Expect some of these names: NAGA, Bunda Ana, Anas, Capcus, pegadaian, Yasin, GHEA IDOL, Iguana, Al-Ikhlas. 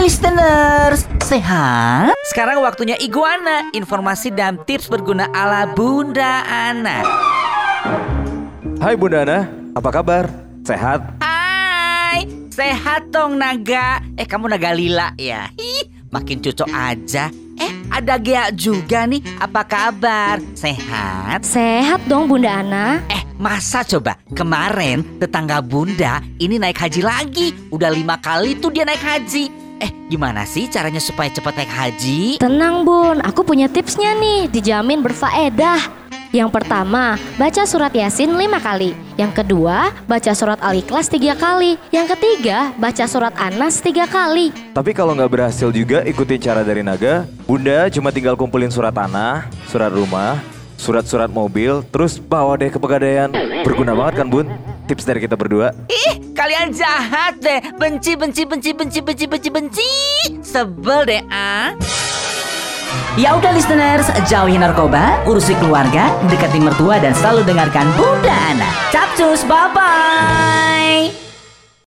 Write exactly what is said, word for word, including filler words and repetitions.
Hai listeners, sehat? Sekarang waktunya Iguana, informasi dan tips berguna ala Bunda Ana. Hai Bunda Ana, apa kabar? Sehat? Hai, sehat dong naga. Eh kamu naga lila ya? Hi, makin cocok aja. Eh ada G H E A juga nih, apa kabar? Sehat? Sehat dong Bunda Ana. Eh masa coba kemarin tetangga bunda ini naik haji lagi. Udah lima kali tuh dia naik haji. Eh gimana sih caranya supaya cepat naik haji? Tenang bun, aku punya tipsnya nih, dijamin berfaedah. Yang pertama, baca surat Yasin lima kali. Yang kedua, baca surat Al-Ikhlas tiga kali. Yang ketiga, baca surat Anas tiga kali. Tapi kalau nggak berhasil juga ikuti cara dari naga, bunda cuma tinggal kumpulin surat tanah, surat rumah, surat-surat mobil, terus bawa deh ke pegadaian. Berguna banget kan bun? Tips dari kita berdua. Ih, kalian jahat deh. Benci, benci, benci, benci, benci, benci, benci. Sebel deh, ah. Ya udah listeners, jauhi narkoba, urusi keluarga, dekati mertua, dan selalu dengarkan Bunda Ana. Capcus, bye-bye.